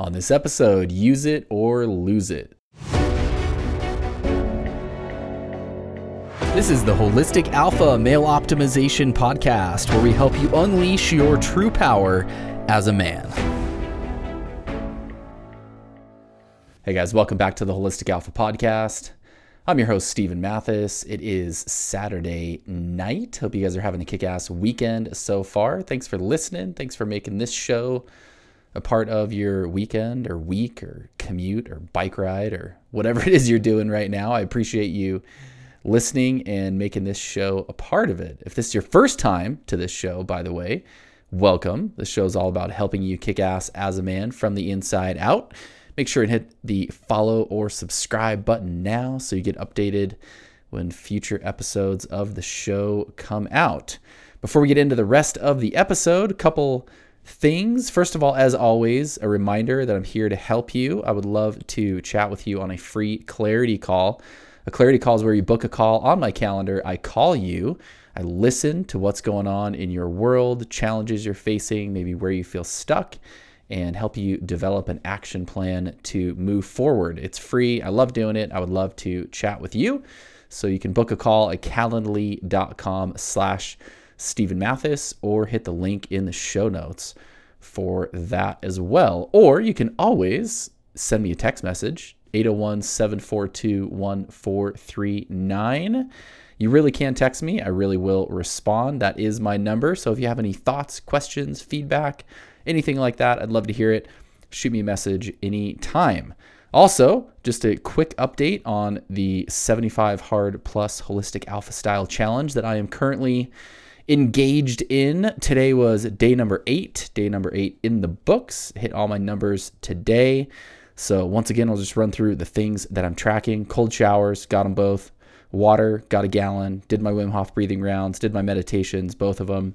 on this episode, Use It or Lose It. This is the Holistic Alpha Male Optimization Podcast, where we help you unleash your true power as a man. Hey guys, welcome back to the Holistic Alpha Podcast. I'm your host, Stephen Mathis. It is Saturday night. Hope you guys are having a kick-ass weekend so far. Thanks for listening. Thanks for making this show a part of your weekend or week or commute or bike ride or whatever it is you're doing right now. I appreciate you listening and making this show a part of it. If this is your first time to this show, by the way, welcome. This show is all about helping you kick ass as a man from the inside out. Make sure and hit the follow or subscribe button now so you get updated when future episodes of the show come out. Before we get into the rest of the episode, a couple things. First of all, as always, a reminder that I'm here to help you. I would love to chat with you on a free clarity call. A clarity call is where you book a call on my calendar. I call you. I listen to what's going on in your world, challenges you're facing, maybe where you feel stuck, and help you develop an action plan to move forward. It's free. I love doing it. I would love to chat with you. So you can book a call at calendly.com/Stephen Mathis or hit the link in the show notes for that as well. Or you can always send me a text message. 801-742-1439. You really can text me. I really will respond. That is my number. So if you have any thoughts, questions, feedback, anything like that, I'd love to hear it. Shoot me a message anytime. Also, just a quick update on the 75 Hard Plus Holistic Alpha Style Challenge that I am currently engaged in. Today was day number eight in the books. Hit all my numbers today. So once again, I'll just run through the things that I'm tracking. Cold showers, got them both. Water, got a gallon. Did my Wim Hof breathing rounds. Did my meditations, both of them.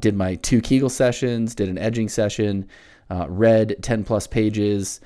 Did my 2 Kegel sessions. Did an edging session. Read 10 plus pages.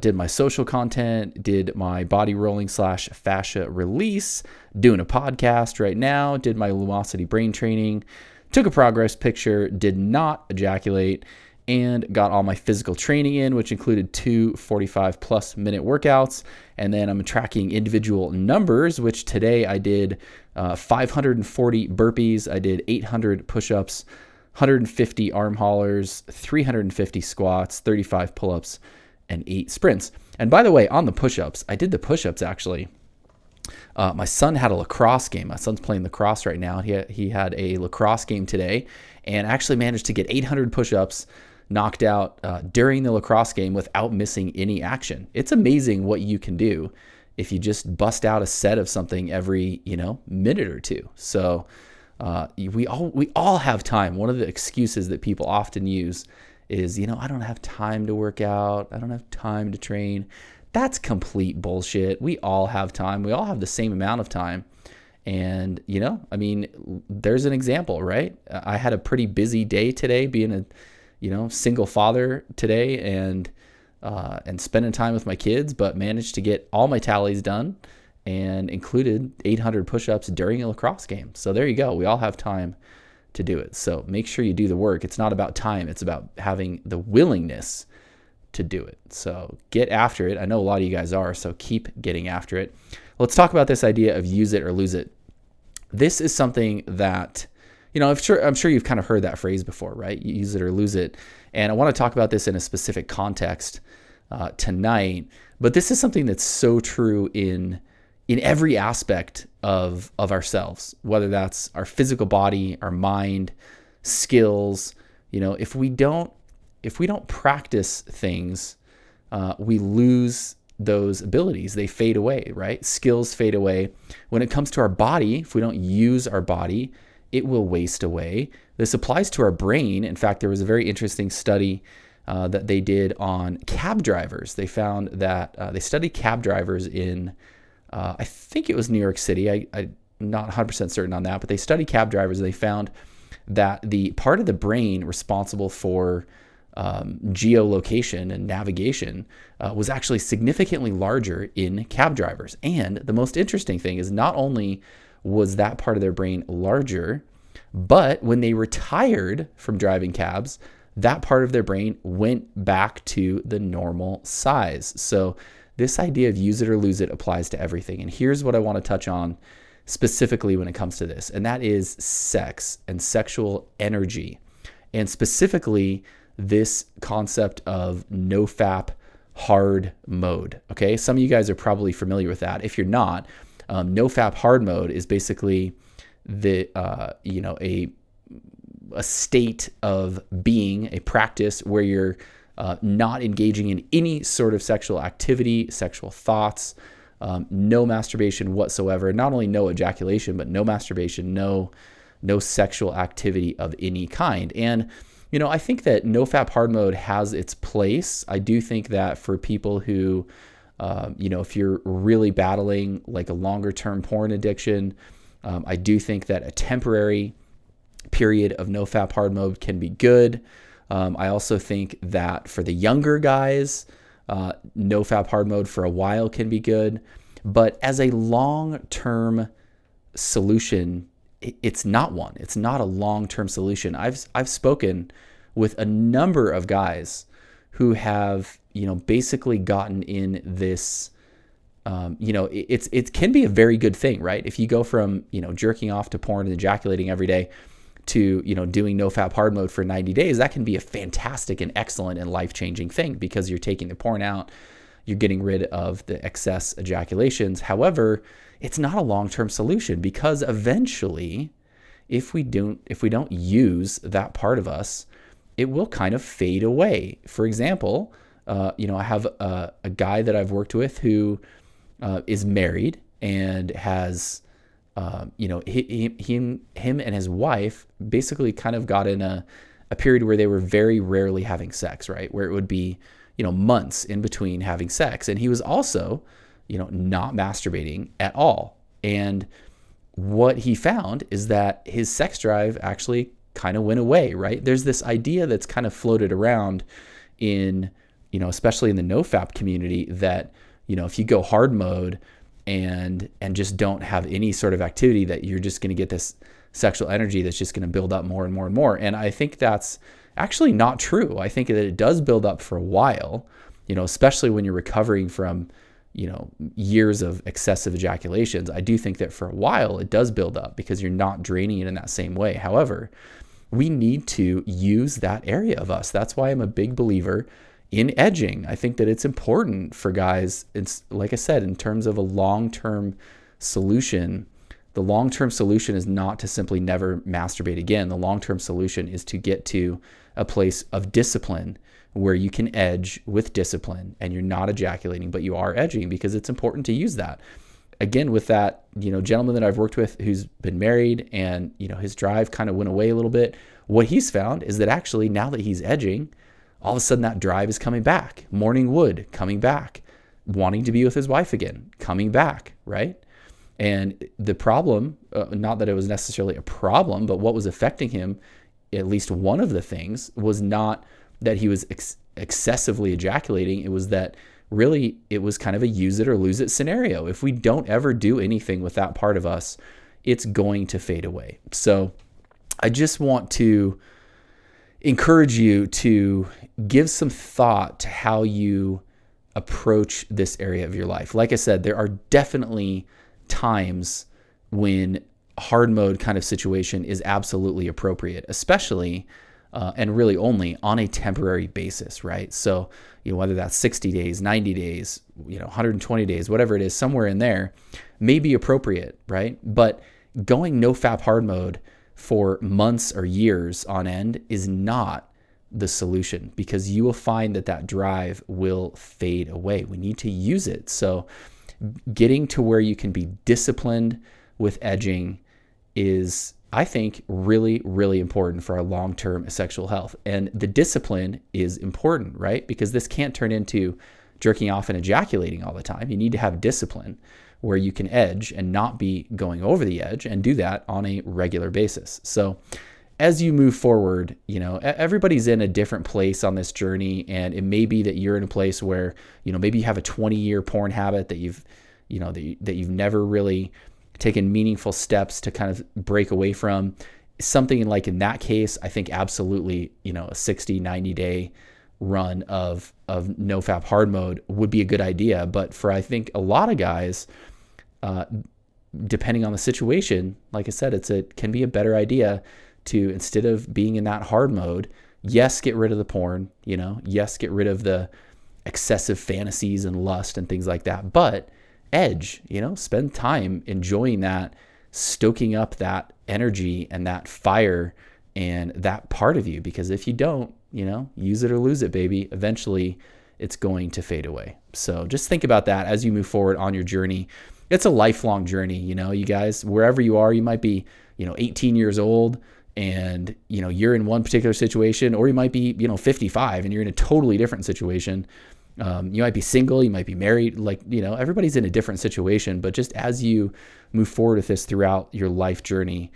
Did my social content. Did my body rolling / fascia release. Doing a podcast right now. Did my Lumosity brain training. Took a progress picture. Did not ejaculate. And got all my physical training in, which included 2 45-plus-minute workouts. And then I'm tracking individual numbers, which today I did 540 burpees. I did 800 push-ups, 150 arm haulers, 350 squats, 35 pull-ups, and 8 sprints. And by the way, on the push-ups, I did the push-ups, actually. My son had a lacrosse game. My son's playing lacrosse right now. He had a lacrosse game today and actually managed to get 800 push-ups knocked out during the lacrosse game without missing any action. It's amazing what you can do if you just bust out a set of something every, minute or two. So we all have time. One of the excuses that people often use is, I don't have time to work out. I don't have time to train. That's complete bullshit. We all have time. We all have the same amount of time. And, there's an example, right? I had a pretty busy day today being a, single father today and spending time with my kids, but managed to get all my tallies done and included 800 push-ups during a lacrosse game. So there you go. We all have time to do it. So make sure you do the work. It's not about time. It's about having the willingness to do it. So get after it. I know a lot of you guys are, so keep getting after it. Let's talk about this idea of use it or lose it. This is something that I'm sure you've kind of heard that phrase before, right? You use it or lose it. And I want to talk about this in a specific context tonight, but this is something that's so true in every aspect of ourselves, whether that's our physical body, our mind, skills. If we don't practice things, we lose those abilities. They fade away, right? Skills fade away. When it comes to our body, if we don't use our body, it will waste away. This applies to our brain. In fact, there was a very interesting study that they did on cab drivers. They found that they studied cab drivers in, I think it was New York City. I'm not 100% certain on that, but they studied cab drivers and they found that the part of the brain responsible for geolocation and navigation was actually significantly larger in cab drivers. And the most interesting thing is not only was that part of their brain larger, but when they retired from driving cabs, that part of their brain went back to the normal size. So this idea of use it or lose it applies to everything. And here's what I want to touch on specifically when it comes to this, and that is sex and sexual energy, and specifically this concept of NoFap hard mode. Okay, some of you guys are probably familiar with that. If you're not, NoFap hard mode is basically the a state of being, a practice where you're not engaging in any sort of sexual activity, sexual thoughts, no masturbation whatsoever. Not only no ejaculation, but no masturbation, no sexual activity of any kind. And I think that NoFap hard mode has its place. I do think that for people who, if you're really battling like a longer term porn addiction, I do think that a temporary period of NoFap hard mode can be good. I also think that for the younger guys, NoFap hard mode for a while can be good. But as a long-term solution, it's not one. It's not a long-term solution. I've spoken with a number of guys who have, basically gotten in this, it can be a very good thing, right? If you go from, jerking off to porn and ejaculating every day to, doing NoFap hard mode for 90 days, that can be a fantastic and excellent and life-changing thing because you're taking the porn out, you're getting rid of the excess ejaculations. However, it's not a long-term solution because eventually, if we don't use that part of us, it will kind of fade away. For example, I have a guy that I've worked with who is married and has, him and his wife basically kind of got in a period where they were very rarely having sex, right? Where it would be, months in between having sex. And he was also, not masturbating at all. And what he found is that his sex drive actually kind of went away, right? There's this idea that's kind of floated around in, especially in the NoFap community that, if you go hard mode and just don't have any sort of activity, that you're just going to get this sexual energy that's just going to build up more and more and more. And I think that's actually not true. I think that it does build up for a while, especially when you're recovering from, years of excessive ejaculations. I do think that for a while it does build up because you're not draining it in that same way. However, we need to use that area of us. That's why I'm a big believer in edging. I think that it's important for guys. It's like I said, in terms of a long-term solution, the long-term solution is not to simply never masturbate again. The long-term solution is to get to a place of discipline where you can edge with discipline and you're not ejaculating, but you are edging, because it's important to use that. Again, with that, gentleman that I've worked with who's been married and, his drive kind of went away a little bit. What he's found is that actually now that he's edging, all of a sudden that drive is coming back. Morning wood coming back, wanting to be with his wife again, coming back, right? And the problem, not that it was necessarily a problem, but what was affecting him, at least one of the things, was not that he was excessively ejaculating. It was that really it was kind of a use it or lose it scenario. If we don't ever do anything with that part of us, it's going to fade away. So I just want to encourage you to give some thought to how you approach this area of your life. Like I said, there are definitely times when hard mode kind of situation is absolutely appropriate, especially and really only on a temporary basis, right? So, whether that's 60 days, 90 days, 120 days, whatever it is, somewhere in there may be appropriate, right? But going NoFap hard mode for months or years on end is not the solution, because you will find that drive will fade away. We need to use it. So getting to where you can be disciplined with edging is, I think, really, really important for our long-term sexual health. And the discipline is important, right? Because this can't turn into jerking off and ejaculating all the time. You need to have discipline where you can edge and not be going over the edge, and do that on a regular basis. So as you move forward, everybody's in a different place on this journey. And it may be that you're in a place where, maybe you have a 20-year porn habit that you've never really taken meaningful steps to kind of break away from. something like in that case, I think absolutely, a 60, 90 day run of NoFap hard mode would be a good idea. But for, I think, a lot of guys, depending on the situation, like I said, it can be a better idea to, instead of being in that hard mode, yes, get rid of the porn, yes, get rid of the excessive fantasies and lust and things like that, but edge, spend time enjoying that, stoking up that energy and that fire and that part of you, because if you don't, use it or lose it, baby, eventually it's going to fade away. So just think about that as you move forward on your journey. It's a lifelong journey, you guys, wherever you are, you might be, 18 years old and, you're in one particular situation, or you might be, 55 and you're in a totally different situation. You might be single, you might be married, everybody's in a different situation, but just as you move forward with this throughout your life journey,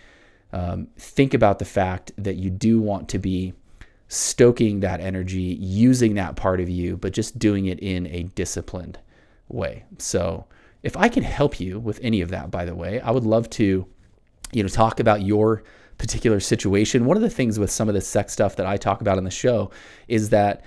think about the fact that you do want to be stoking that energy, using that part of you, but just doing it in a disciplined way. So if I can help you with any of that, by the way, I would love to, talk about your particular situation. One of the things with some of the sex stuff that I talk about on the show is that,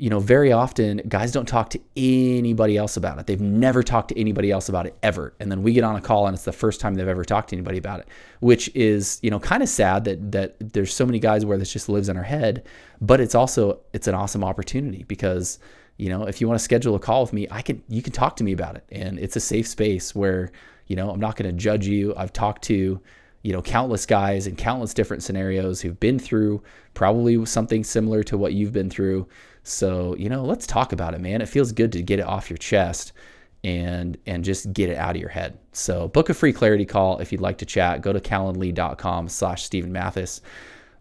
very often guys don't talk to anybody else about it. They've never talked to anybody else about it ever. And then we get on a call and it's the first time they've ever talked to anybody about it, which is, kind of sad that there's so many guys where this just lives in our head, but it's an awesome opportunity because, if you want to schedule a call with me, you can talk to me about it. And it's a safe space where, I'm not going to judge you. I've talked to, countless guys in countless different scenarios who've been through probably something similar to what you've been through. So, let's talk about it, man. It feels good to get it off your chest and just get it out of your head. So book a free clarity call. If you'd like to chat, go to calendly.com/Stephen Mathis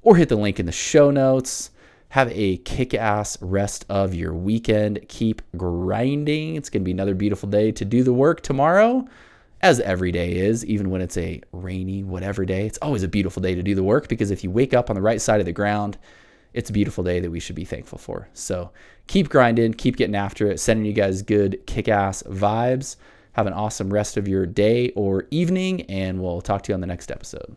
or hit the link in the show notes. Have a kick-ass rest of your weekend. Keep grinding. It's going to be another beautiful day to do the work tomorrow, as every day is, even when it's a rainy whatever day. It's always a beautiful day to do the work, because if you wake up on the right side of the ground, it's a beautiful day that we should be thankful for. So keep grinding, keep getting after it, sending you guys good kick-ass vibes. Have an awesome rest of your day or evening, and we'll talk to you on the next episode.